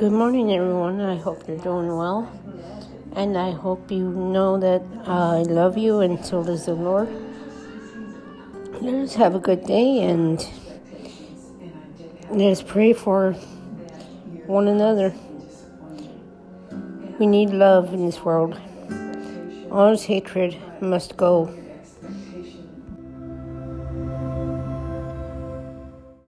Good morning, everyone. I hope you're doing well. And I hope you know that I love you, and so does the Lord. Let us have a good day, and let us pray for one another. We need love in this world. All this hatred must go.